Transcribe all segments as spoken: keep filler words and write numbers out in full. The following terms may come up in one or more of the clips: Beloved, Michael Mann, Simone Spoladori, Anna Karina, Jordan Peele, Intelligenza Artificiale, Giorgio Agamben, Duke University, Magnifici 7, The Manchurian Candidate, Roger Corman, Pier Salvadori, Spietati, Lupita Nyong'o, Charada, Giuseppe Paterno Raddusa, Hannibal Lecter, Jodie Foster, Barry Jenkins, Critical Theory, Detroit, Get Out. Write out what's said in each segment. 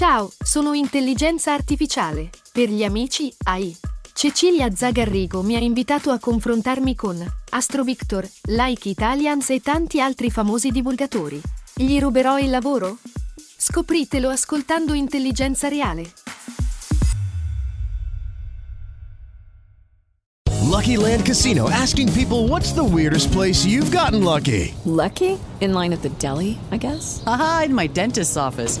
Ciao, sono Intelligenza Artificiale, per gli amici, A I. Cecilia Zagarrigo mi ha invitato a confrontarmi con Astro Victor, Like Italians e tanti altri famosi divulgatori. Gli ruberò il lavoro? Scopritelo ascoltando Intelligenza Reale. Lucky Land Casino, asking people, what's the weirdest place you've gotten lucky? Lucky? In line at the deli, I guess? Aha, in my dentist's office.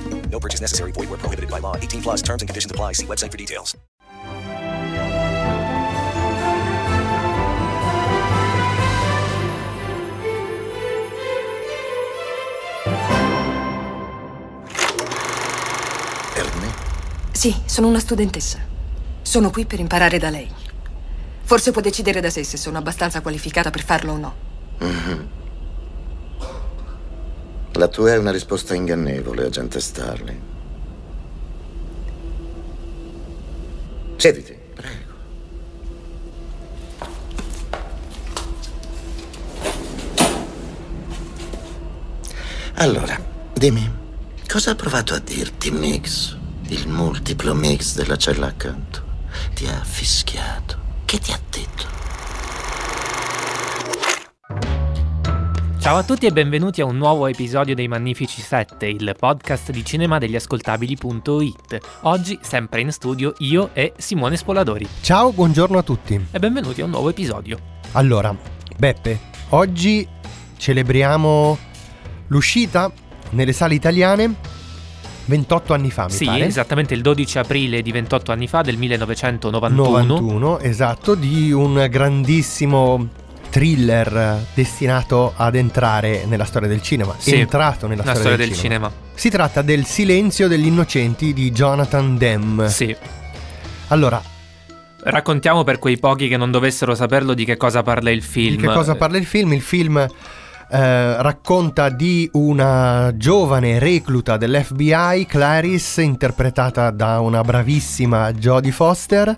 No purchase necessary. Void where prohibited by law. eighteen plus. Terms and conditions apply. See website for details. Ernie? Sì, sono una studentessa. Sono qui per imparare da lei. Forse può decidere da sé se sono abbastanza qualificata per farlo o no. Mm-hmm. La tua è una risposta ingannevole, agente Starling. Siediti, prego. Allora, dimmi, cosa ha provato a dirti Mix, il multiplo Mix della cella accanto? Ti ha fischiato? Che ti ha detto? Ciao a tutti e benvenuti a un nuovo episodio dei Magnifici sette, il podcast di cinema degli ascoltabili punto it. Oggi, sempre in studio, io e Simone Spoladori. Ciao, buongiorno a tutti. E benvenuti a un nuovo episodio. Allora, Beppe, oggi celebriamo l'uscita nelle sale italiane ventotto anni fa, mi sì, pare. Sì, esattamente il dodici aprile di ventotto anni fa, del millenovecentonovantuno. novantuno, esatto, di un grandissimo thriller destinato ad entrare nella storia del cinema. Sì, è entrato nella storia, storia del, del cinema. cinema. Si tratta del Silenzio degli innocenti di Jonathan Demme. Sì. Allora, raccontiamo per quei pochi che non dovessero saperlo di che cosa parla il film. Di che cosa parla il film? Il film eh, racconta di una giovane recluta dell'F B I, Clarice, interpretata da una bravissima Jodie Foster,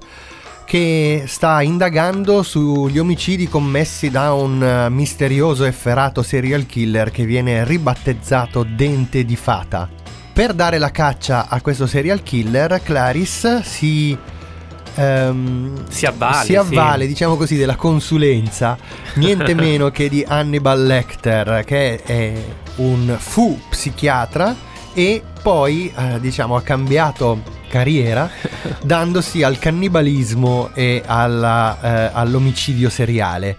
che sta indagando sugli omicidi commessi da un misterioso e efferato serial killer che viene ribattezzato Dente di Fata. Per dare la caccia a questo serial killer, Clarice si, ehm, si avvale, si avvale sì. diciamo così, della consulenza niente meno che di Hannibal Lecter, che è un fu psichiatra e poi eh, diciamo ha cambiato carriera dandosi al cannibalismo e alla, eh, all'omicidio seriale.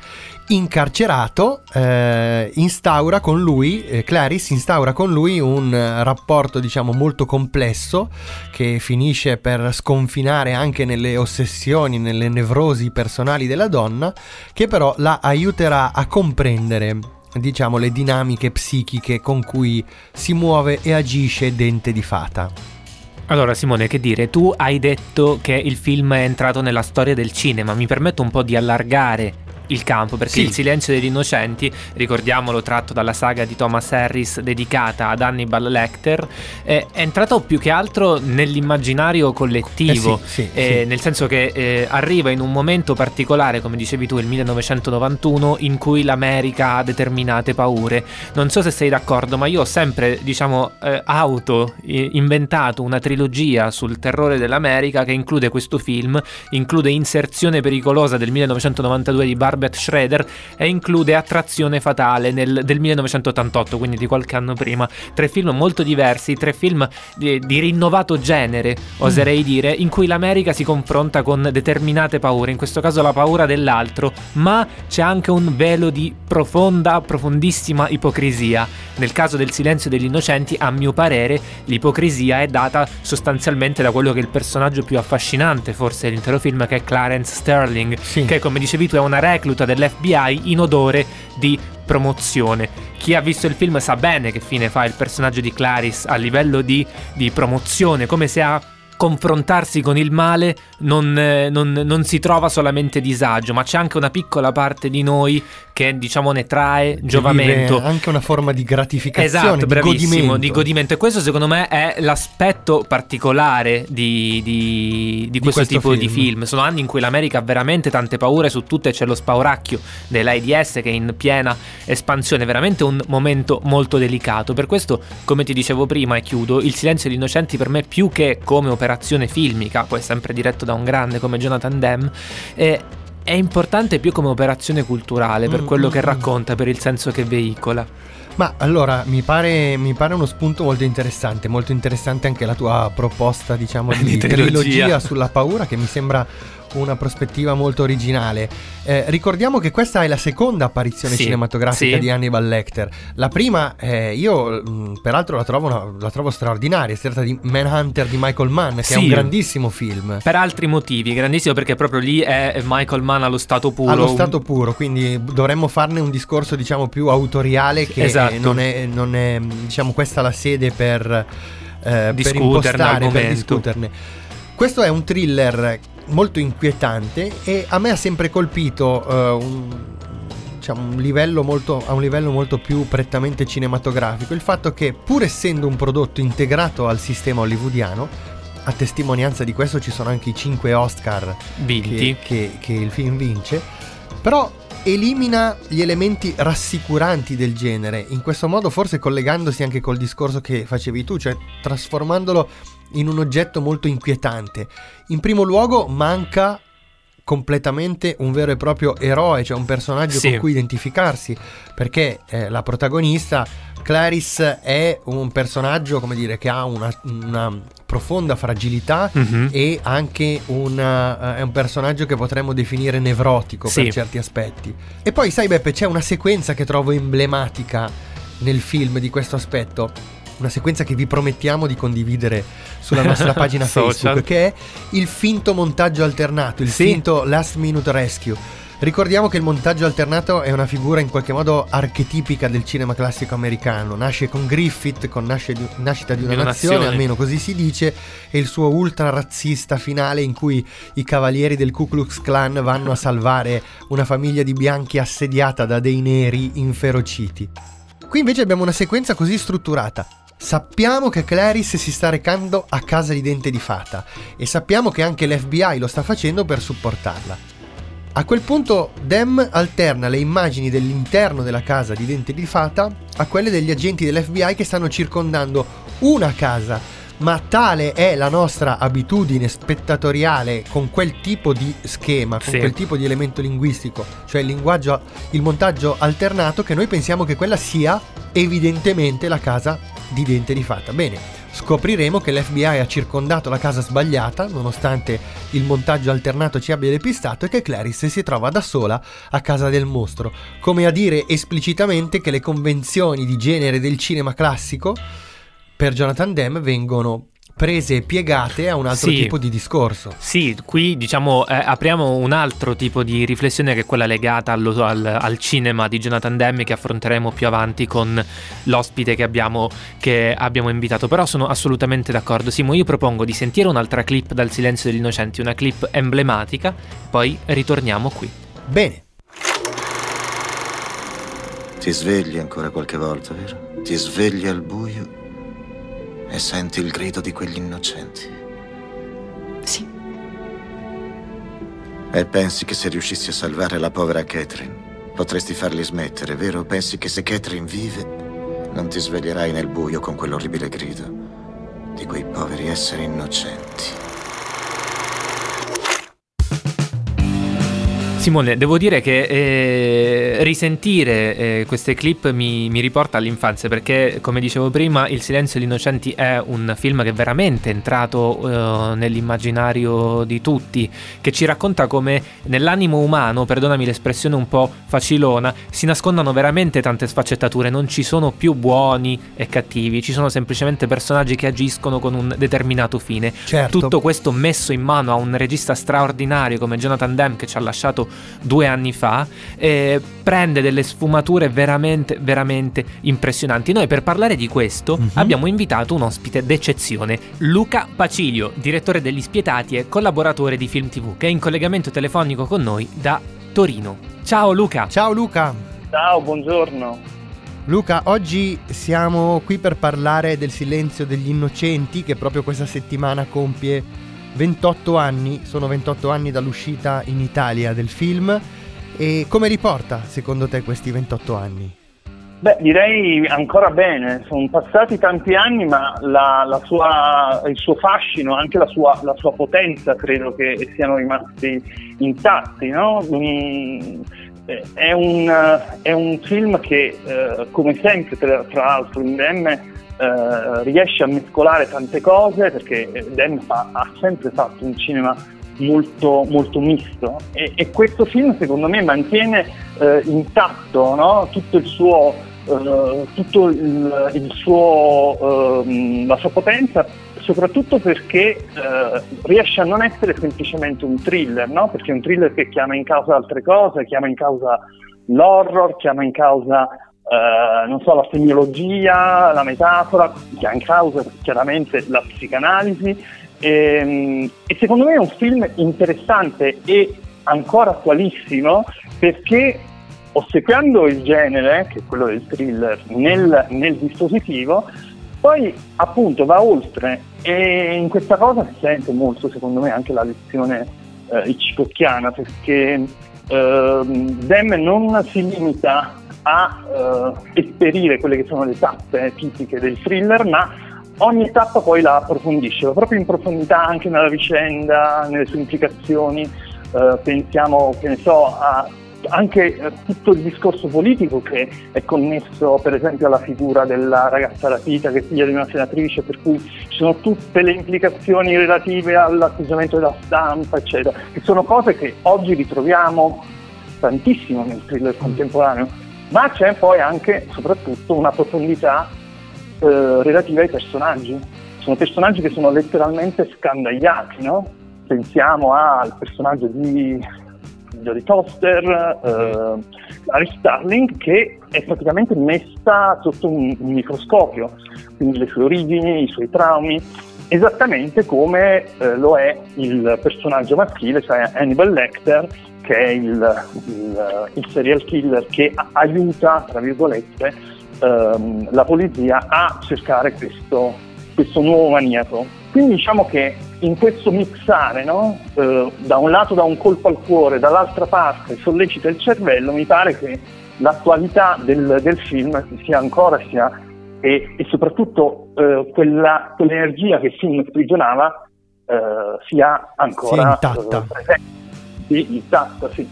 Incarcerato eh, instaura con lui eh, Clarice instaura con lui un rapporto diciamo molto complesso che finisce per sconfinare anche nelle ossessioni, nelle nevrosi personali della donna, che però la aiuterà a comprendere diciamo le dinamiche psichiche con cui si muove e agisce Dente di Fata. Allora Simone, che dire, tu hai detto che il film è entrato nella storia del cinema, mi permetto un po' di allargare il campo, perché sì. Il Silenzio degli innocenti, ricordiamolo, tratto dalla saga di Thomas Harris dedicata ad Hannibal Lecter, eh, è entrato più che altro nell'immaginario collettivo, eh sì, sì, eh, sì. nel senso che eh, arriva in un momento particolare, come dicevi tu, il millenovecentonovantuno, in cui l'America ha determinate paure. Non so se sei d'accordo, ma io ho sempre diciamo eh, auto eh, inventato una trilogia sul terrore dell'America che include questo film, include Inserzione pericolosa del millenovecentonovantadue di Bar star Beth Schreder, e include Attrazione fatale nel, del millenovecentottantotto, quindi di qualche anno prima. Tre film molto diversi, tre film di, di rinnovato genere, oserei mm. dire, in cui l'America si confronta con determinate paure, in questo caso la paura dell'altro, ma c'è anche un velo di profonda, profondissima ipocrisia. Nel caso del Silenzio degli innocenti, a mio parere, l'ipocrisia è data sostanzialmente da quello che è il personaggio più affascinante forse dell'intero film, che è Clarice Starling, sì. che, come dicevi tu, è una recluta dell'F B I in odore di promozione. Chi ha visto il film sa bene che fine fa il personaggio di Clarice a livello di, di promozione, come se ha confrontarsi con il male non, eh, non, non si trova solamente disagio, ma c'è anche una piccola parte di noi che, diciamo, ne trae giovamento, anche una forma di gratificazione, esatto, bravissimo, di godimento. Di godimento. E questo, secondo me, è l'aspetto particolare di, di, di, di questo, questo tipo film. di film. Sono anni in cui l'America ha veramente tante paure, su tutte c'è lo spauracchio dell'AIDS che è in piena espansione, veramente un momento molto delicato. Per questo, come ti dicevo prima e chiudo, Il Silenzio degli innocenti per me, più che come operazione filmica, poi sempre diretto da un grande come Jonathan Demme, e è importante più come operazione culturale per quello che racconta, per il senso che veicola. Ma allora mi pare, mi pare uno spunto molto interessante, molto interessante anche la tua proposta, diciamo, di, di trilogia. trilogia sulla paura, che mi sembra una prospettiva molto originale. Eh, ricordiamo che questa è la seconda apparizione sì, cinematografica sì. di Hannibal Lecter. La prima, eh, io mh, peraltro la trovo, una, la trovo straordinaria. Si tratta di Manhunter di Michael Mann, che sì. è un grandissimo film. Per altri motivi, grandissimo perché proprio lì è Michael Mann allo stato puro. Allo stato puro, quindi dovremmo farne un discorso, diciamo, più autoriale, che esatto. non è, non è, diciamo, questa la sede per, eh, per impostare, per discuterne. Questo è un thriller molto inquietante e a me ha sempre colpito uh, un, diciamo, un livello molto, a un livello molto più prettamente cinematografico, il fatto che, pur essendo un prodotto integrato al sistema hollywoodiano, a testimonianza di questo ci sono anche i cinque Oscar vinti che, che, che il film vince, però elimina gli elementi rassicuranti del genere, in questo modo forse collegandosi anche col discorso che facevi tu, cioè trasformandolo in un oggetto molto inquietante. In primo luogo manca completamente un vero e proprio eroe, cioè un personaggio sì. con cui identificarsi, perché eh, la protagonista Clarice è un personaggio, come dire, che ha una, una profonda fragilità mm-hmm. e anche una, è un personaggio che potremmo definire nevrotico sì. per certi aspetti. E poi, sai Beppe, c'è una sequenza che trovo emblematica nel film di questo aspetto, una sequenza che vi promettiamo di condividere sulla nostra pagina Facebook, che è il finto montaggio alternato, il sì. finto last minute rescue. Ricordiamo che il montaggio alternato è una figura in qualche modo archetipica del cinema classico americano, nasce con Griffith, con nasce, Nascita di una nazione, nazione, almeno così si dice, e il suo ultra razzista finale in cui i cavalieri del Ku Klux Klan vanno a salvare una famiglia di bianchi assediata da dei neri inferociti. Qui invece abbiamo una sequenza così strutturata. Sappiamo che Clarice si sta recando a casa di Dente di Fata e sappiamo che anche l'F B I lo sta facendo per supportarla. A quel punto Demme alterna le immagini dell'interno della casa di Dente di Fata a quelle degli agenti dell'F B I che stanno circondando una casa, ma tale è la nostra abitudine spettatoriale con quel tipo di schema, con sì. quel tipo di elemento linguistico, cioè il linguaggio, il montaggio alternato, che noi pensiamo che quella sia evidentemente la casa di Dente di Fata. Bene, scopriremo che l'F B I ha circondato la casa sbagliata, nonostante il montaggio alternato ci abbia depistato, e che Clarice si trova da sola a casa del mostro, come a dire esplicitamente che le convenzioni di genere del cinema classico per Jonathan Demme vengono prese e piegate a un altro sì, tipo di discorso. Sì, qui diciamo eh, apriamo un altro tipo di riflessione, che è quella legata allo, al, al cinema di Jonathan Demme, che affronteremo più avanti con l'ospite che abbiamo, che abbiamo invitato. Però sono assolutamente d'accordo, Simo, io propongo di sentire un'altra clip dal Silenzio degli innocenti, una clip emblematica, poi ritorniamo qui. Bene. Ti svegli ancora qualche volta, vero? Ti svegli al buio e senti il grido di quegli innocenti. Sì. E pensi che se riuscissi a salvare la povera Catherine potresti farli smettere, vero? Pensi che se Catherine vive non ti sveglierai nel buio con quell'orribile grido di quei poveri esseri innocenti. Simone, devo dire che eh, risentire eh, queste clip mi, mi riporta all'infanzia, perché come dicevo prima il Silenzio degli innocenti è un film che è veramente entrato eh, nell'immaginario di tutti, che ci racconta come nell'animo umano, perdonami l'espressione un po' facilona, si nascondano veramente tante sfaccettature, non ci sono più buoni e cattivi, ci sono semplicemente personaggi che agiscono con un determinato fine. Certo. Tutto questo messo in mano a un regista straordinario come Jonathan Demme, che ci ha lasciato due anni fa, eh, prende delle sfumature veramente veramente impressionanti. Noi per parlare di questo mm-hmm. abbiamo invitato un ospite d'eccezione, Luca Pacilio, direttore degli Spietati e collaboratore di Film tivù, che è in collegamento telefonico con noi da Torino. Ciao Luca. Ciao Luca. Ciao, buongiorno. Luca, oggi siamo qui per parlare del Silenzio degli innocenti, che proprio questa settimana compie ventotto anni, sono ventotto anni dall'uscita in Italia del film. E come riporta secondo te questi ventotto anni? Beh, direi ancora bene, sono passati tanti anni, ma la, la sua, il suo fascino, anche la sua, la sua potenza credo che siano rimasti intatti, no? Mm. È un, è un film che, eh, come sempre tra, tra l'altro, in Demme eh, riesce a mescolare tante cose, perché Demme fa, ha sempre fatto un cinema molto, molto misto, e, e questo film secondo me mantiene eh, intatto, no? tutto il suo, eh, tutto il, il suo, eh, la sua potenza, soprattutto perché eh, riesce a non essere semplicemente un thriller, no? Perché è un thriller che chiama in causa altre cose, chiama in causa l'horror, chiama in causa eh, non so, la semiologia, la metafora, chiama in causa chiaramente la psicanalisi, e, e secondo me è un film interessante e ancora attualissimo, perché ossequiando il genere, che è quello del thriller, nel, nel dispositivo, poi appunto va oltre, e in questa cosa si sente molto secondo me anche la lezione eh, hitchcockiana, perché eh, Demme non si limita a eh, esperire quelle che sono le tappe tipiche del thriller, ma ogni tappa poi la approfondisce, proprio in profondità anche nella vicenda, nelle sue implicazioni. Eh, pensiamo, che ne so, a anche eh, tutto il discorso politico che è connesso per esempio alla figura della ragazza rapita, che è figlia di una senatrice, per cui ci sono tutte le implicazioni relative all'atteggiamento della stampa eccetera, che sono cose che oggi ritroviamo tantissimo nel thriller contemporaneo, ma c'è poi anche soprattutto una profondità eh, relativa ai personaggi. Sono personaggi che sono letteralmente scandagliati, no? Pensiamo al personaggio di Jodie Foster, eh, Clarice Starling, che è praticamente messa sotto un, un microscopio, quindi le sue origini, i suoi traumi, esattamente come eh, lo è il personaggio maschile, cioè Hannibal Lecter, che è il, il, il serial killer che aiuta, tra virgolette, ehm, la polizia a cercare questo, questo nuovo maniaco. Quindi diciamo che in questo mixare, no? eh, da un lato dà un colpo al cuore, dall'altra parte sollecita il cervello, mi pare che l'attualità del, del film sia ancora sia e, e soprattutto eh, quella, quell'energia che il film sprigionava eh, sia ancora sia intatta. Eh, sì, intatta, sì.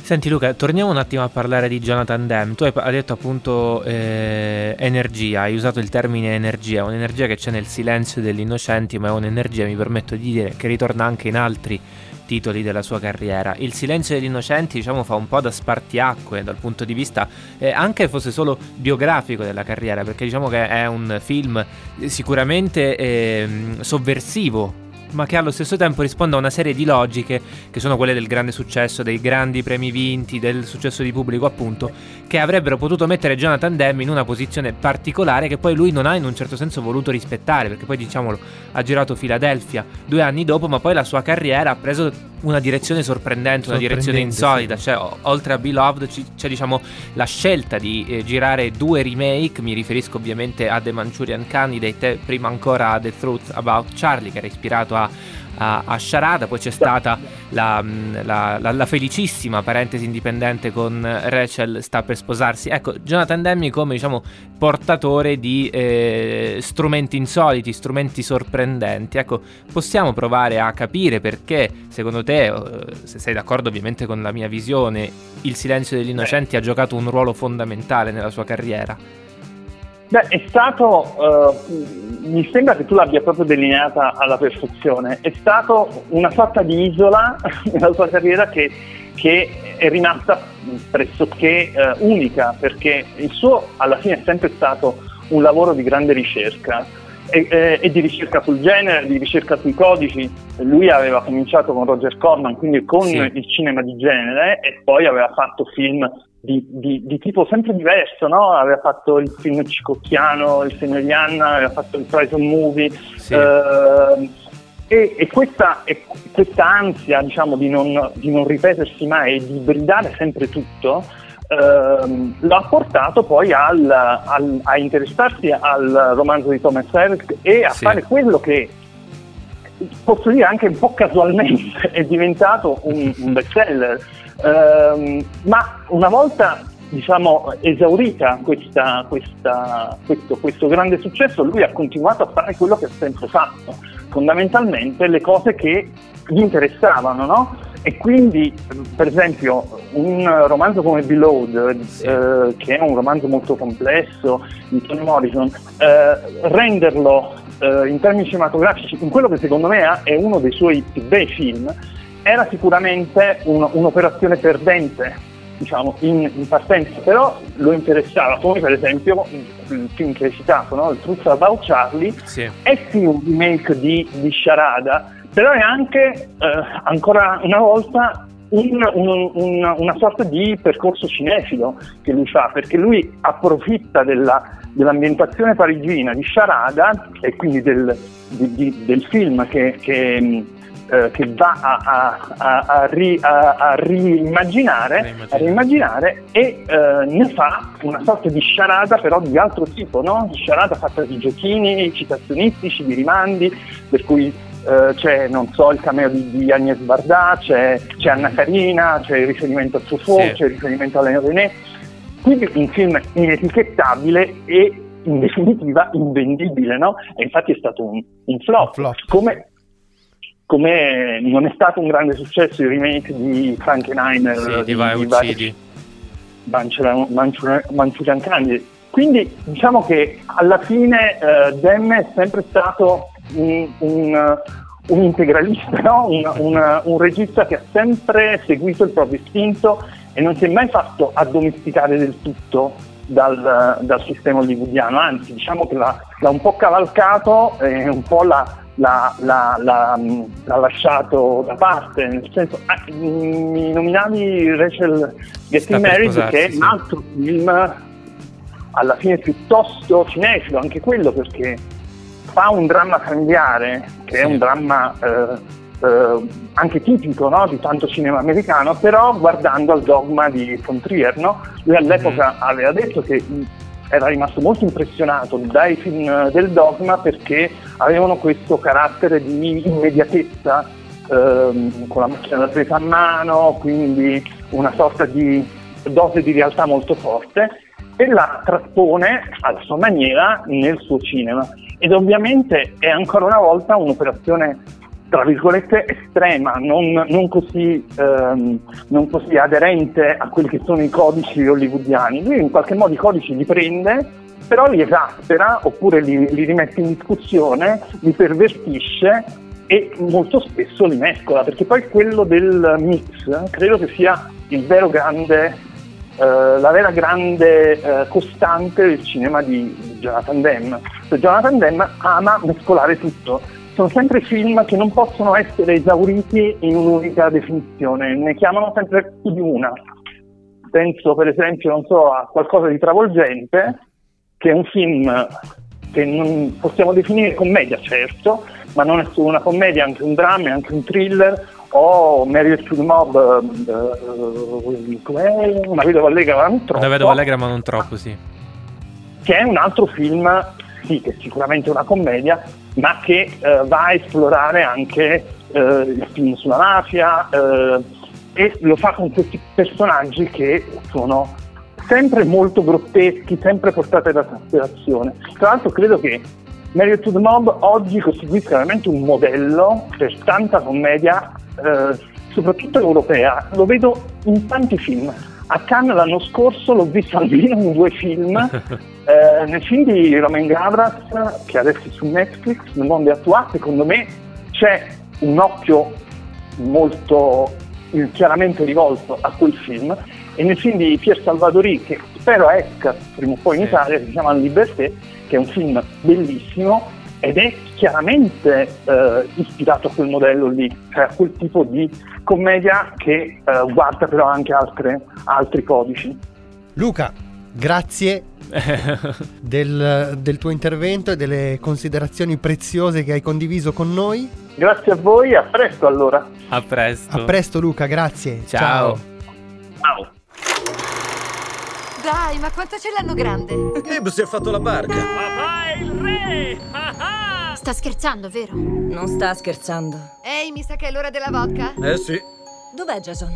Senti Luca, torniamo un attimo a parlare di Jonathan Demme. Tu hai detto appunto eh, energia, hai usato il termine energia, un'energia che c'è nel Silenzio degli innocenti, ma è un'energia, mi permetto di dire, che ritorna anche in altri titoli della sua carriera. Il Silenzio degli innocenti, diciamo, fa un po' da spartiacque dal punto di vista eh, anche fosse solo biografico della carriera, perché diciamo che è un film sicuramente eh, sovversivo, ma che allo stesso tempo risponde a una serie di logiche che sono quelle del grande successo, dei grandi premi vinti, del successo di pubblico appunto, che avrebbero potuto mettere Jonathan Demme in una posizione particolare che poi lui non ha in un certo senso voluto rispettare, perché poi, diciamolo, ha girato Philadelphia due anni dopo, ma poi la sua carriera ha preso una direzione sorprendente, sorprendente una direzione insolita, sì. Cioè oltre a Beloved c'è, diciamo, la scelta di eh, girare due remake, mi riferisco ovviamente a The Manchurian Candidate e prima ancora a The Truth About Charlie, che era ispirato a a, a Charada. Poi c'è stata la, la, la, la felicissima parentesi indipendente con Rachel sta per sposarsi. Ecco, Jonathan Demme come, diciamo, portatore di eh, strumenti insoliti, strumenti sorprendenti. Ecco, possiamo provare a capire perché, secondo te, se sei d'accordo ovviamente con la mia visione, Il silenzio degli innocenti ha giocato un ruolo fondamentale nella sua carriera? Beh, è stato, uh, mi sembra che tu l'abbia proprio delineata alla perfezione, è stato una sorta di isola nella sua carriera che, che è rimasta pressoché uh, unica, perché il suo alla fine è sempre stato un lavoro di grande ricerca e, e, e di ricerca sul genere, di ricerca sui codici. Lui aveva cominciato con Roger Corman, quindi con sì. il cinema di genere, e poi aveva fatto film Di, di, di tipo sempre diverso, no? Aveva fatto il film cicocchiano, Il segno di Anna, aveva fatto il Prison Movie, sì. eh, e, e questa e questa ansia, diciamo, di non, di non ripetersi mai e di bridare sempre tutto, eh, l'ha portato poi al, al, a interessarsi al romanzo di Thomas Harris e a sì. fare quello che, posso dire anche un po' casualmente, è diventato un, un bestseller. Um, ma una volta, diciamo, esaurita questa, questa, questo, questo grande successo, lui ha continuato a fare quello che ha sempre fatto, fondamentalmente le cose che gli interessavano, no? E quindi, per esempio, un romanzo come Beloved, sì. eh, che è un romanzo molto complesso di Toni Morrison, eh, renderlo eh, in termini cinematografici, in quello che secondo me è uno dei suoi più bei film, era sicuramente un, un'operazione perdente, diciamo, in, in partenza, però lo interessava, come per esempio il film che hai citato, no? Il Truth About Charlie, sì. è un remake di, di Charada, però è anche, eh, ancora una volta, un, un, un, una sorta di percorso cinefilo che lui fa, perché lui approfitta della, dell'ambientazione parigina di Charada, e quindi del, di, di, del film che... che che va a, a, a, a, ri, a, a riimmaginare a riimmaginare e eh, ne fa una sorta di charada, però di altro tipo, no? Charada fatta di giochini citazionistici, di rimandi, per cui eh, c'è, non so, il cameo di, di Agnès Varda, c'è, c'è Anna Karina, c'è il riferimento a Truffaut, sì. c'è il riferimento a Alain René, quindi un film inetichettabile e in definitiva invendibile, no? E infatti è stato un, un flop, un flop. Come Come non è stato un grande successo il remake di Frankenheimer, sì, di, di Vai Uccidi, Manchurian Candidate. Quindi diciamo che alla fine eh, Demme è sempre stato un, un, un integralista, no? un, un, un regista che ha sempre seguito il proprio istinto e non si è mai fatto addomesticare del tutto dal, dal sistema hollywoodiano, anzi diciamo che l'ha, l'ha un po' cavalcato e un po' la L'ha, l'ha, l'ha, l'ha lasciato da parte, nel senso, ah, mi nominavi Rachel Getting Married, sposarsi, che è un altro film alla fine piuttosto cinefilo, anche quello, perché fa un dramma familiare che sì. è un dramma eh, eh, anche tipico, no? Di tanto cinema americano, però guardando al dogma di von Trier, no? Lui all'epoca mm-hmm. aveva detto che era rimasto molto impressionato dai film del dogma perché avevano questo carattere di immediatezza, ehm, con la macchina da presa a mano, quindi una sorta di dose di realtà molto forte, e la traspone alla sua maniera nel suo cinema. Ed ovviamente è ancora una volta un'operazione tra virgolette estrema, non, non, così, ehm, non così aderente a quelli che sono i codici hollywoodiani. Lui in qualche modo i codici li prende, però li esaspera oppure li, li rimette in discussione, li pervertisce e molto spesso li mescola, perché poi quello del mix credo che sia il vero grande, eh, la vera grande eh, costante del cinema di, di Jonathan Demme. Cioè, Jonathan Demme ama mescolare tutto. Sono sempre film che non possono essere esauriti in un'unica definizione, ne chiamano sempre più di una. Penso per esempio, non so, a Qualcosa di travolgente, che è un film che non possiamo definire commedia, certo, ma non è solo una commedia, è anche un dramma, è anche un thriller, o Marriage to the Mob, eh, Una vedova allegra ma non troppo. Una vedova allegra ma non troppo, sì. Che è un altro film, sì, che è sicuramente una commedia, ma che eh, va a esplorare anche eh, il film sulla mafia, eh, e lo fa con questi personaggi che sono sempre molto grotteschi, sempre portati alla esasperazione. Tra l'altro credo che Married to the Mob oggi costituisca veramente un modello per tanta commedia, eh, soprattutto europea. Lo vedo in tanti film. A Cannes l'anno scorso l'ho visto almeno in due film, eh, nel film di Romain Gavras, che adesso è su Netflix, Nel mondo attuale, secondo me c'è un occhio molto eh, chiaramente rivolto a quel film, e nel film di Pier Salvadori, che spero esca prima o poi in Italia, che si chiama Liberté, che è un film bellissimo ed è chiaramente eh, ispirato a quel modello lì, cioè a quel tipo di commedia che eh, guarda però anche altre, altri codici. Luca, grazie del, del tuo intervento e delle considerazioni preziose che hai condiviso con noi. Grazie a voi, a presto allora. A presto. A presto Luca, grazie. Ciao. Ciao. Dai, ma quanto ce l'hanno grande? Gabe si è fatto la barca. Papà è il re! Sta scherzando, vero? Non sta scherzando. Ehi, mi sa che è l'ora della vodka. Eh sì. Dov'è Jason?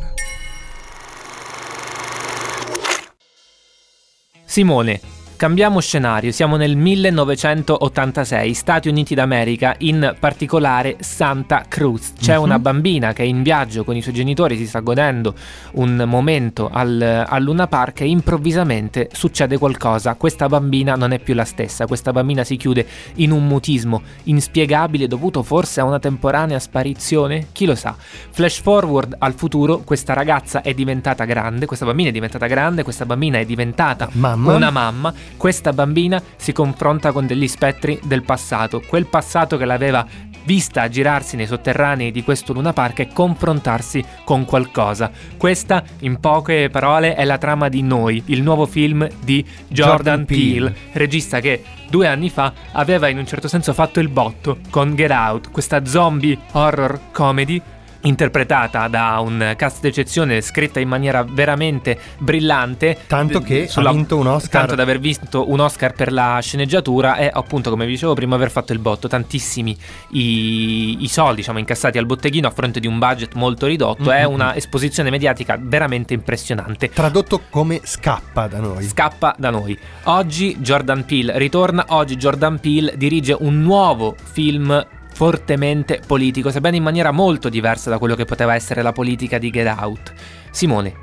Simone, cambiamo scenario. Siamo nel millenovecentottantasei, Stati Uniti d'America, in particolare Santa Cruz. C'è mm-hmm. una bambina che è in viaggio con i suoi genitori, si sta godendo un momento al, al Luna Park, e improvvisamente succede qualcosa. Questa bambina non è più la stessa. Questa bambina si chiude in un mutismo inspiegabile, dovuto forse a una temporanea sparizione, chi lo sa. Flash forward al futuro, questa ragazza è diventata grande, questa bambina è diventata grande, questa bambina è diventata mamma. una mamma. Questa bambina si confronta con degli spettri del passato, quel passato che l'aveva vista girarsi nei sotterranei di questo Luna Park e confrontarsi con qualcosa. Questa, in poche parole, è la trama di Noi, il nuovo film di Jordan, Jordan Peele, regista che due anni fa aveva in un certo senso fatto il botto con Get Out, questa zombie horror comedy interpretata da un cast d'eccezione, scritta in maniera veramente brillante, tanto che sulla, ha vinto un Oscar, tanto da aver vinto un Oscar per la sceneggiatura, e appunto, come vi dicevo prima, aver fatto il botto, tantissimi i, i soldi diciamo incassati al botteghino a fronte di un budget molto ridotto. Mm-hmm. È una esposizione mediatica veramente impressionante, tradotto come Scappa da noi. Scappa da noi. Oggi Jordan Peele ritorna, oggi Jordan Peele dirige un nuovo film fortemente politico, sebbene in maniera molto diversa da quello che poteva essere la politica di Get Out. Simone.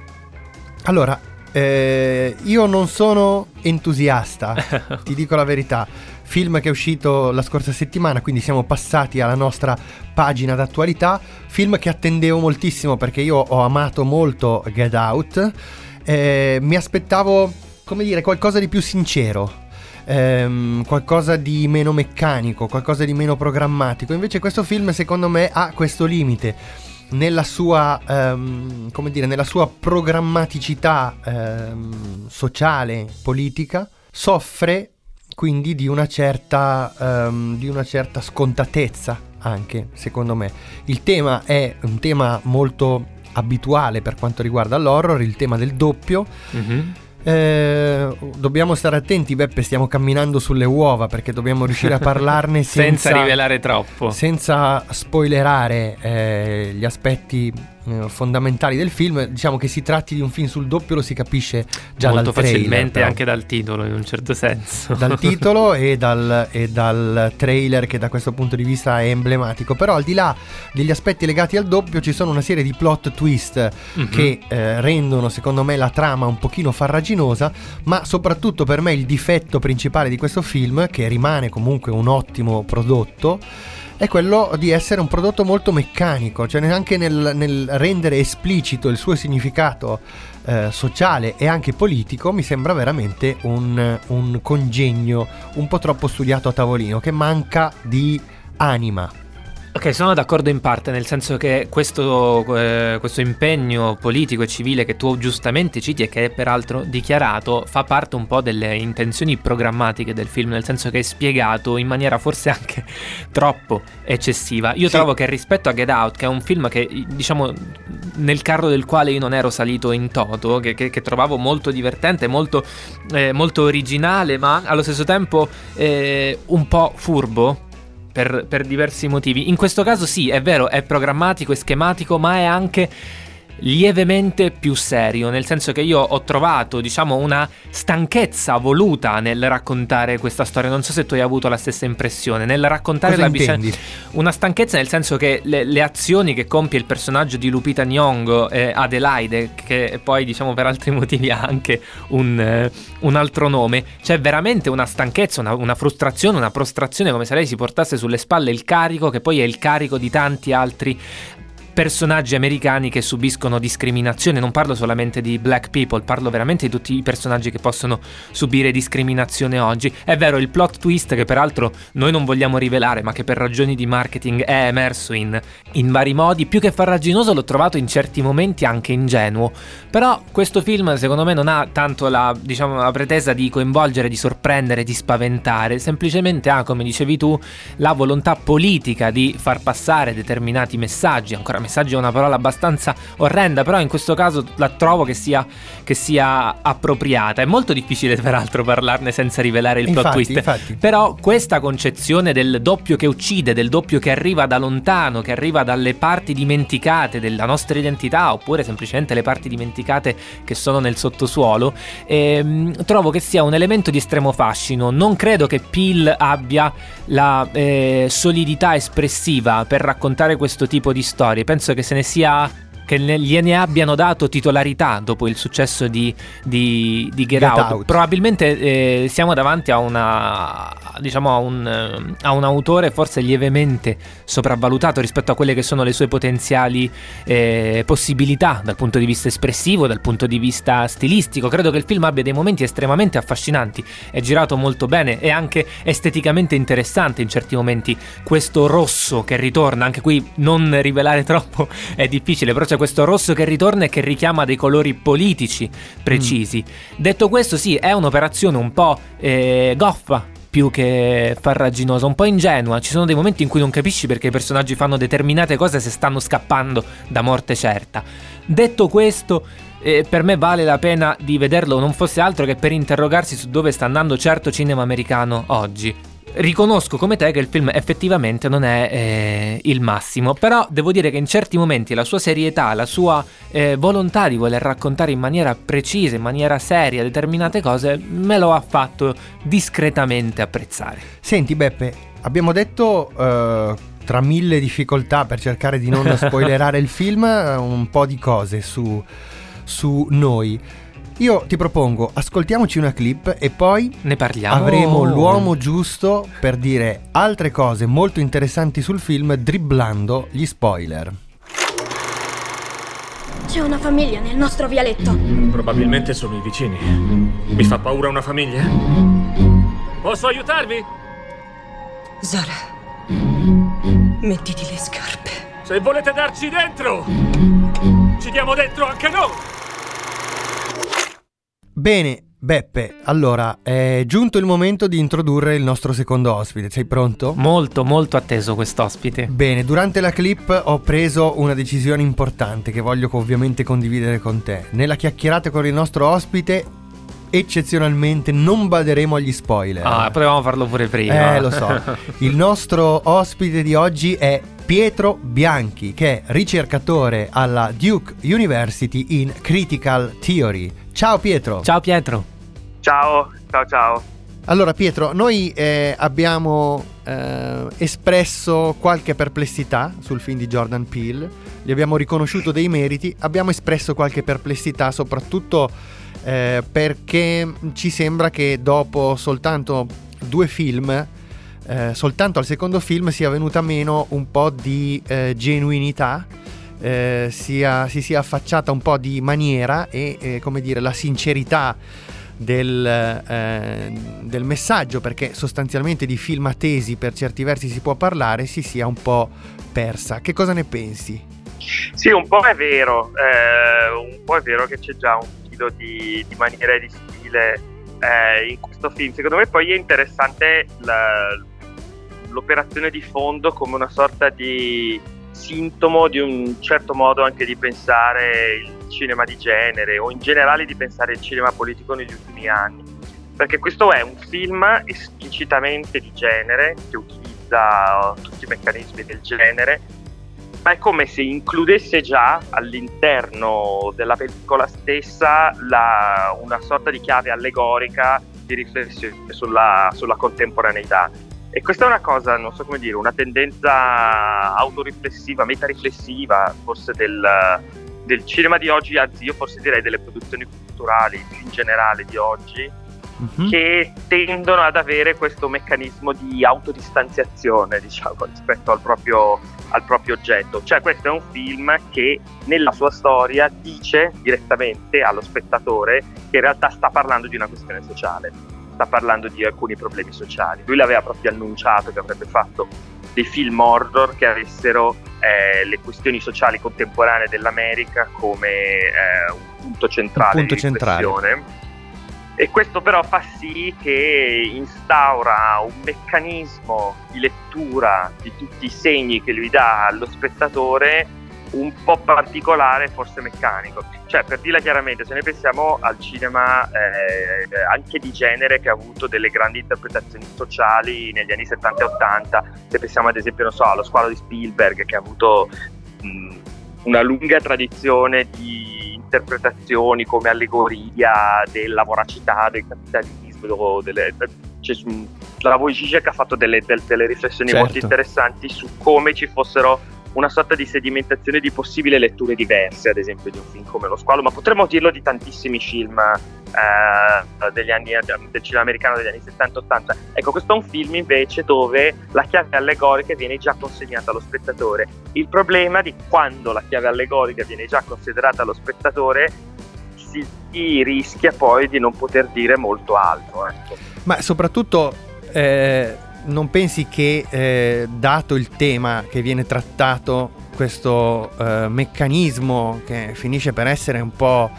Allora, eh, io non sono entusiasta, ti dico la verità. Film che è uscito la scorsa settimana, quindi siamo passati alla nostra pagina d'attualità. Film che attendevo moltissimo perché io ho amato molto Get Out. Eh, mi aspettavo, come dire, qualcosa di più sincero. Ehm, qualcosa di meno meccanico, qualcosa di meno programmatico. Invece questo film secondo me ha questo limite nella sua ehm, come dire, nella sua programmaticità ehm, sociale, politica. Soffre quindi di una certa ehm, di una certa scontatezza anche, secondo me. Il tema è un tema molto abituale per quanto riguarda l'horror, il tema del doppio. Mm-hmm. Eh, dobbiamo stare attenti, Beppe, stiamo camminando sulle uova perché dobbiamo riuscire a parlarne senza, senza rivelare troppo, senza spoilerare eh, gli aspetti eh, fondamentali del film. Diciamo che si tratti di un film sul doppio, lo si capisce già molto dal facilmente trailer, anche dal titolo, in un certo senso dal titolo e dal, e dal trailer, che da questo punto di vista è emblematico. Però al di là degli aspetti legati al doppio ci sono una serie di plot twist mm-hmm. che eh, rendono secondo me la trama un pochino farraginosa. Ma soprattutto per me il difetto principale di questo film, che rimane comunque un ottimo prodotto, è quello di essere un prodotto molto meccanico, cioè anche nel, nel rendere esplicito il suo significato eh, sociale e anche politico. Mi sembra veramente un, un congegno un po' troppo studiato a tavolino, che manca di anima. Ok, sono d'accordo in parte, nel senso che questo, eh, questo impegno politico e civile che tu giustamente citi e che è peraltro dichiarato fa parte un po' delle intenzioni programmatiche del film, nel senso che è spiegato in maniera forse anche troppo eccessiva. Io sì. trovo che rispetto a Get Out, che è un film che, diciamo, nel carro del quale io non ero salito in toto, che, che, che trovavo molto divertente, molto, eh, molto originale, ma allo stesso tempo eh, un po' furbo, per, per diversi motivi. In questo caso sì, è vero, è programmatico e schematico, ma è anche lievemente più serio, nel senso che io ho trovato, diciamo, una stanchezza voluta nel raccontare questa storia. Non so se tu hai avuto la stessa impressione nel raccontare Cosa la intendi? vicenda. Una stanchezza nel senso che le, le azioni che compie il personaggio di Lupita Nyong'o, eh, Adelaide, che poi, diciamo, per altri motivi ha anche un, eh, un altro nome, c'è veramente una stanchezza, una, una frustrazione, una prostrazione, come se lei si portasse sulle spalle il carico che poi è il carico di tanti altri personaggi americani che subiscono discriminazione. Non parlo solamente di black people, parlo veramente di tutti i personaggi che possono subire discriminazione oggi. È vero, il plot twist, che peraltro noi non vogliamo rivelare, ma che per ragioni di marketing è emerso in, in vari modi, più che farraginoso l'ho trovato in certi momenti anche ingenuo. Però questo film secondo me non ha tanto la, diciamo, la pretesa di coinvolgere, di sorprendere, di spaventare, semplicemente ha, come dicevi tu, la volontà politica di far passare determinati messaggi. Ancora messaggio è una parola abbastanza orrenda, però in questo caso la trovo che sia, che sia appropriata. È molto difficile peraltro parlarne senza rivelare il infatti, plot twist infatti. Però questa concezione del doppio che uccide, del doppio che arriva da lontano, che arriva dalle parti dimenticate della nostra identità, oppure semplicemente le parti dimenticate che sono nel sottosuolo, ehm, trovo che sia un elemento di estremo fascino. Non credo che Peele abbia la eh, solidità espressiva per raccontare questo tipo di storie. Penso che se ne sia, che gliene abbiano dato titolarità dopo il successo di, di, di Get, Get Out. Out. Probabilmente eh, siamo davanti a una, diciamo, a un, a un autore forse lievemente sopravvalutato rispetto a quelle che sono le sue potenziali eh, possibilità dal punto di vista espressivo, dal punto di vista stilistico. Credo che il film abbia dei momenti estremamente affascinanti, è girato molto bene, è anche esteticamente interessante in certi momenti. Questo rosso che ritorna, anche qui non rivelare troppo è difficile, però c'è questo rosso che ritorna e che richiama dei colori politici precisi. Mm. Detto questo, sì, è un'operazione un po' eh, goffa più che farraginosa, un po' ingenua. Ci sono dei momenti in cui non capisci perché i personaggi fanno determinate cose se stanno scappando da morte certa. Detto questo, eh, per me vale la pena di vederlo, non fosse altro che per interrogarsi su dove sta andando certo cinema americano oggi. Riconosco come te che il film effettivamente non è eh, il massimo, però devo dire che in certi momenti la sua serietà, la sua eh, volontà di voler raccontare in maniera precisa, in maniera seria determinate cose, me lo ha fatto discretamente apprezzare. Senti Beppe, abbiamo detto eh, tra mille difficoltà per cercare di non spoilerare il film un po' di cose su, su Noi. Io ti propongo, ascoltiamoci una clip e poi ne parliamo. Avremo l'uomo giusto per dire altre cose molto interessanti sul film, dribblando gli spoiler. C'è una famiglia nel nostro vialetto. Probabilmente sono i vicini. Mi fa paura una famiglia? Posso aiutarvi? Zara, mettiti le scarpe. Se volete darci dentro, ci diamo dentro anche noi. Bene, Beppe, allora è giunto il momento di introdurre il nostro secondo ospite. Sei pronto? Molto, molto atteso quest'ospite. Bene, durante la clip ho preso una decisione importante che voglio ovviamente condividere con te. Nella chiacchierata con il nostro ospite, eccezionalmente, non baderemo agli spoiler. Ah, potevamo farlo pure prima. Eh, lo so. Il nostro ospite di oggi è Pietro Bianchi, che è ricercatore alla Duke University in Critical Theory. Ciao Pietro. Ciao Pietro. Ciao, ciao, ciao. Allora Pietro, noi eh, abbiamo eh, espresso qualche perplessità sul film di Jordan Peele, gli abbiamo riconosciuto dei meriti, abbiamo espresso qualche perplessità soprattutto eh, perché ci sembra che dopo soltanto due film, Eh, soltanto al secondo film sia venuta meno un po' di eh, genuinità, eh, sia, si sia affacciata un po' di maniera e eh, come dire la sincerità del, eh, del messaggio, perché sostanzialmente di film a tesi per certi versi si può parlare, si sia un po' persa. Che cosa ne pensi? Sì, un po' è vero, eh, un po' è vero che c'è già un filo di, di maniera e di stile eh, in questo film. Secondo me poi è interessante la, l'operazione di fondo come una sorta di sintomo di un certo modo anche di pensare il cinema di genere, o in generale di pensare il cinema politico negli ultimi anni, perché questo è un film esplicitamente di genere che utilizza utilizza tutti i meccanismi del genere, ma è come se includesse già all'interno della pellicola stessa la, una sorta di chiave allegorica di riflessione sulla, sulla contemporaneità. E questa è una cosa, non so come dire, una tendenza autoriflessiva, metariflessiva forse del, del cinema di oggi, anzi io forse direi delle produzioni culturali più in generale di oggi, mm-hmm. che tendono ad avere questo meccanismo di autodistanziazione, diciamo, rispetto al proprio, al proprio oggetto. Cioè questo è un film che nella sua storia dice direttamente allo spettatore che in realtà sta parlando di una questione sociale. Sta parlando di alcuni problemi sociali. Lui l'aveva proprio annunciato che avrebbe fatto dei film horror che avessero eh, le questioni sociali contemporanee dell'America come eh, un punto centrale un punto di riflessione. E questo però fa sì che instaura un meccanismo di lettura di tutti i segni che lui dà allo spettatore un po' particolare, forse meccanico. Cioè, per dirla chiaramente, se noi pensiamo al cinema eh, anche di genere che ha avuto delle grandi interpretazioni sociali negli anni settanta e ottanta, se pensiamo ad esempio, non so, allo Squalo di Spielberg, che ha avuto mh, una lunga tradizione di interpretazioni come allegoria della voracità, del capitalismo, delle... Cioè, la Wojcicek ha fatto delle, del, delle riflessioni certo. molto interessanti su come ci fossero una sorta di sedimentazione di possibili letture diverse, ad esempio di un film come Lo Squalo, ma potremmo dirlo di tantissimi film eh, degli anni, del cinema americano degli anni settanta e ottanta. Ecco, questo è un film invece dove la chiave allegorica viene già consegnata allo spettatore. Il problema di quando la chiave allegorica viene già considerata allo spettatore, si, si rischia poi di non poter dire molto altro. Ecco. Ma soprattutto... Eh... Non pensi che, eh, dato il tema che viene trattato, questo eh, meccanismo che finisce per essere un po'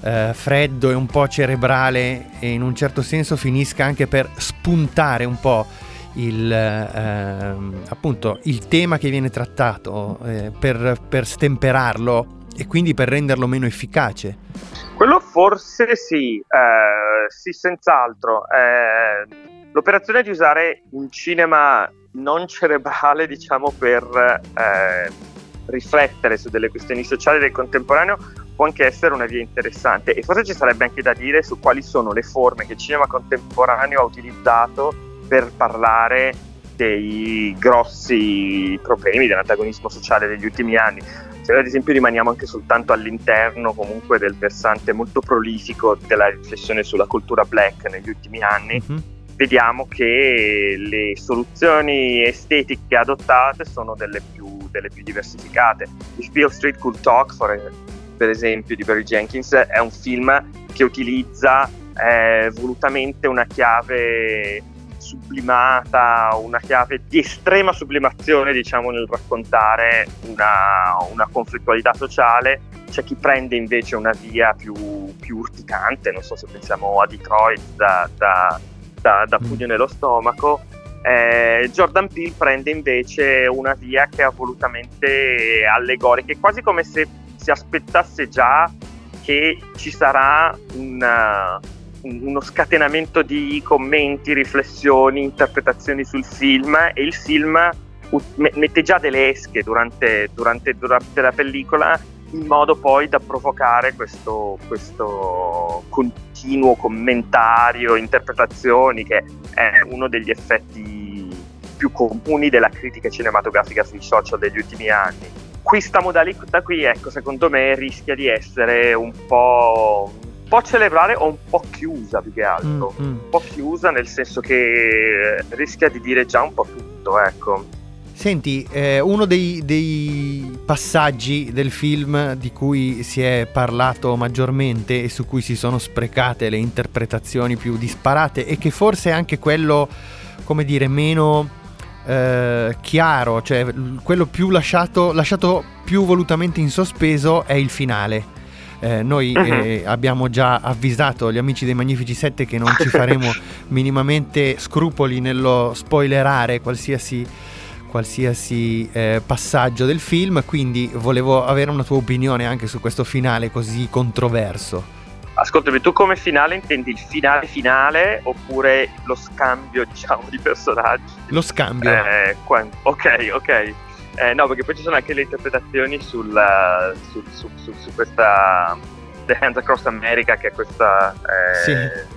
eh, freddo e un po' cerebrale e in un certo senso finisca anche per spuntare un po' il, eh, appunto, il tema che viene trattato eh, per, per stemperarlo e quindi per renderlo meno efficace? Quello forse sì, eh, sì senz'altro. Eh... L'operazione di usare un cinema non cerebrale, diciamo, per eh, riflettere su delle questioni sociali del contemporaneo può anche essere una via interessante, e forse ci sarebbe anche da dire su quali sono le forme che il cinema contemporaneo ha utilizzato per parlare dei grossi problemi dell'antagonismo sociale degli ultimi anni. Se ad esempio rimaniamo anche soltanto all'interno comunque del versante molto prolifico della riflessione sulla cultura black negli ultimi anni, mm-hmm. vediamo che le soluzioni estetiche adottate sono delle più, delle più diversificate. If Beale Street Could Talk, per esempio, di Barry Jenkins, è un film che utilizza eh, volutamente una chiave sublimata, una chiave di estrema sublimazione, diciamo, nel raccontare una, una conflittualità sociale. C'è chi prende invece una via più, più urticante, non so, se pensiamo a Detroit, da... da Da, da pugno nello stomaco. eh, Jordan Peele prende invece una via che è volutamente allegorica, quasi come se si aspettasse già che ci sarà una, uno scatenamento di commenti, riflessioni, interpretazioni sul film, e il film mette già delle esche durante, durante, durante la pellicola, in modo poi da provocare questo, questo continuo commentario, interpretazioni, che è uno degli effetti più comuni della critica cinematografica sui social degli ultimi anni. Questa modalità qui, ecco, secondo me rischia di essere un po', un po' celebrare o un po' chiusa, più che altro, mm-hmm. un po' chiusa nel senso che rischia di dire già un po' tutto, ecco. Senti, eh, uno dei, dei passaggi del film di cui si è parlato maggiormente e su cui si sono sprecate le interpretazioni più disparate, e che forse è anche quello, come dire, meno eh, chiaro, cioè quello più lasciato, lasciato più volutamente in sospeso, è il finale. Eh, noi eh, abbiamo già avvisato gli amici dei Magnifici sette che non ci faremo minimamente scrupoli nello spoilerare qualsiasi... qualsiasi eh, passaggio del film, quindi volevo avere una tua opinione anche su questo finale così controverso. Ascoltami, tu come finale intendi il finale finale oppure lo scambio, diciamo, di personaggi? Lo scambio. Eh, ok, ok. Eh, no, perché poi ci sono anche le interpretazioni sul, su, su, su, su questa The Hands Across America, che è questo eh, sì.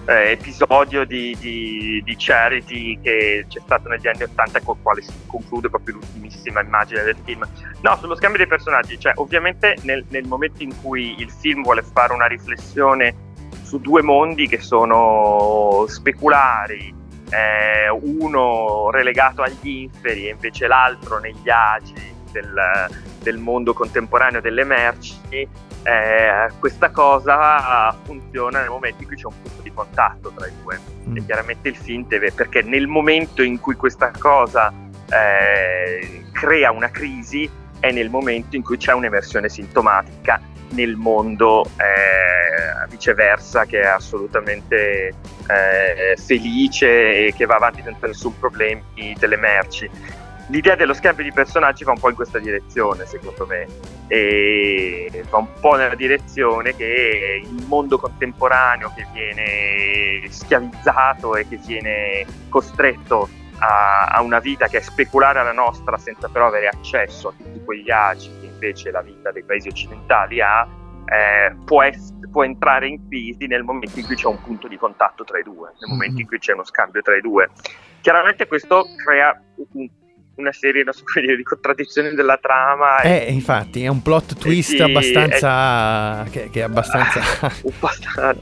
eh, episodio di, di, di charity che c'è stato negli anni ottanta, con il quale si conclude proprio l'ultimissima immagine del film. No, sullo scambio dei personaggi, cioè ovviamente nel, nel momento in cui il film vuole fare una riflessione su due mondi che sono speculari, Eh, uno relegato agli inferi e invece l'altro negli agi del, del mondo contemporaneo delle merci, eh, questa cosa funziona nel momento in cui c'è un punto di contatto tra i due, mm. e chiaramente il film deve, perché nel momento in cui questa cosa eh, crea una crisi è nel momento in cui c'è un'emersione sintomatica nel mondo eh, viceversa, che è assolutamente eh, felice e che va avanti senza nessun problema delle merci. L'idea dello scambio di personaggi va un po' in questa direzione, secondo me, e va un po' nella direzione che il mondo contemporaneo, che viene schiavizzato e che viene costretto a, a una vita che è speculare alla nostra senza però avere accesso a tutti quegli agi che invece la vita dei paesi occidentali ha, eh, può, es- può entrare in crisi nel momento in cui c'è un punto di contatto tra i due, nel momento in cui c'è uno scambio tra i due. Chiaramente questo crea un, una serie, non so come dire, di contraddizioni della trama. Eh, e, infatti è un plot twist sì, abbastanza è, che, che è abbastanza un po' strano,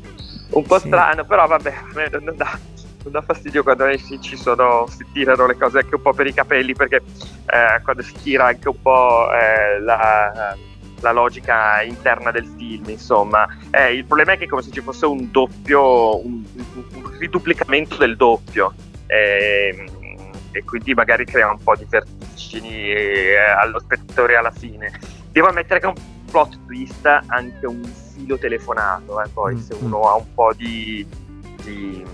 un po' sì. strano, però vabbè, non dà, non dà fastidio quando ci sono, si tirano le cose anche un po' per i capelli, perché eh, quando si tira anche un po' eh, la la logica interna del film, insomma. Eh, il problema è che è come se ci fosse un doppio, un, un, un riduplicamento del doppio, eh, e quindi magari crea un po' di vertigini eh, allo spettatore alla fine. Devo ammettere che è un plot twist anche un filo telefonato, eh, poi mm-hmm. se uno ha un po' di, di,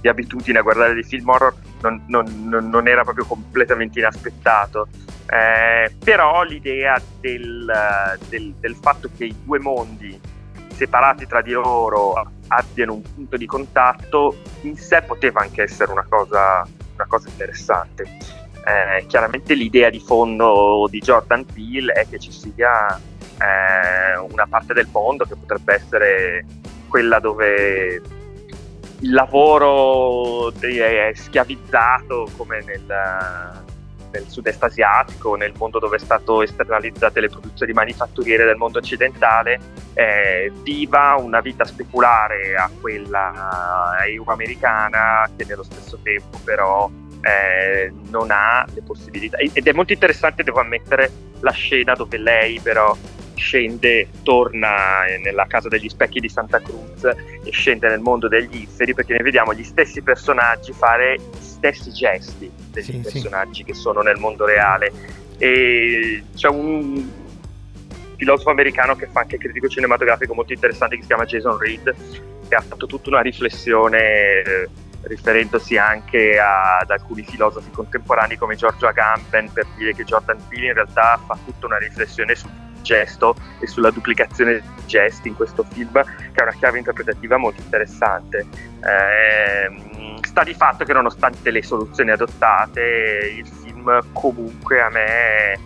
di abitudine a guardare dei film horror non, non, non era proprio completamente inaspettato. Eh, però l'idea del, del, del fatto che i due mondi separati tra di loro abbiano un punto di contatto in sé poteva anche essere una cosa, una cosa interessante. Eh, chiaramente l'idea di fondo di Jordan Peele è che ci sia eh, una parte del mondo che potrebbe essere quella dove il lavoro è schiavizzato, come nel nel sud-est asiatico, nel mondo dove è stato esternalizzate le produzioni manifatturiere del mondo occidentale, eh, viva una vita speculare a quella euro-americana, che nello stesso tempo però eh, non ha le possibilità. Ed è molto interessante, devo ammettere, la scena dove lei però scende, torna nella casa degli specchi di Santa Cruz e scende nel mondo degli inferi, perché ne vediamo gli stessi personaggi fare gli stessi gesti dei sì, personaggi sì. che sono nel mondo reale. E c'è un filosofo americano che fa anche critico cinematografico molto interessante, che si chiama Jason Reed, che ha fatto tutta una riflessione eh, riferendosi anche a, ad alcuni filosofi contemporanei come Giorgio Agamben, per dire che Jordan Peele in realtà fa tutta una riflessione su gesto e sulla duplicazione dei gesti in questo film, che è una chiave interpretativa molto interessante. Eh, sta di fatto che nonostante le soluzioni adottate, il film comunque a me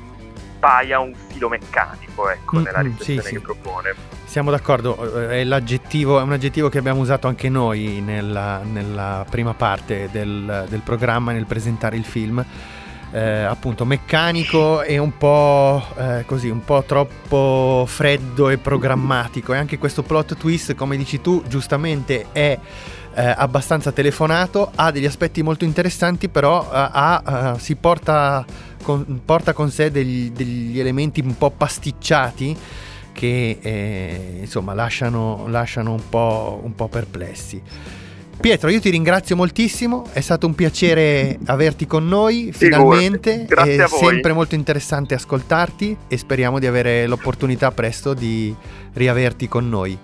paia un filo meccanico, ecco, mm, nella riflessione sì, che sì. propone. Siamo d'accordo, è l'aggettivo, è un aggettivo che abbiamo usato anche noi nella, nella prima parte del, del programma, nel presentare il film. Eh, appunto, meccanico e un po' eh, così, un po' troppo freddo e programmatico, e anche questo plot twist, come dici tu giustamente, è eh, abbastanza telefonato, ha degli aspetti molto interessanti, però ha, ha, si porta con, porta con sé degli, degli elementi un po' pasticciati che eh, insomma lasciano, lasciano un po', un po' perplessi. Pietro, io ti ringrazio moltissimo, è stato un piacere averti con noi, finalmente. Grazie a voi. È sempre molto interessante ascoltarti e speriamo di avere l'opportunità presto di riaverti con noi.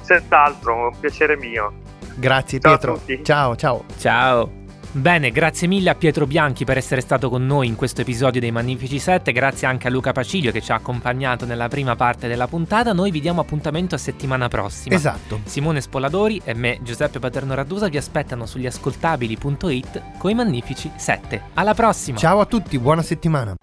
Senz'altro, un piacere mio. Grazie Pietro. Ciao a tutti. Ciao, ciao. Ciao. Bene, grazie mille a Pietro Bianchi per essere stato con noi in questo episodio dei Magnifici sette, grazie anche a Luca Pacilio che ci ha accompagnato nella prima parte della puntata. Noi vi diamo appuntamento a settimana prossima. Esatto. Simone Spoladori e me, Giuseppe Paterno Raddusa, vi aspettano sugli ascoltabili punto it coi Magnifici sette. Alla prossima! Ciao a tutti, buona settimana!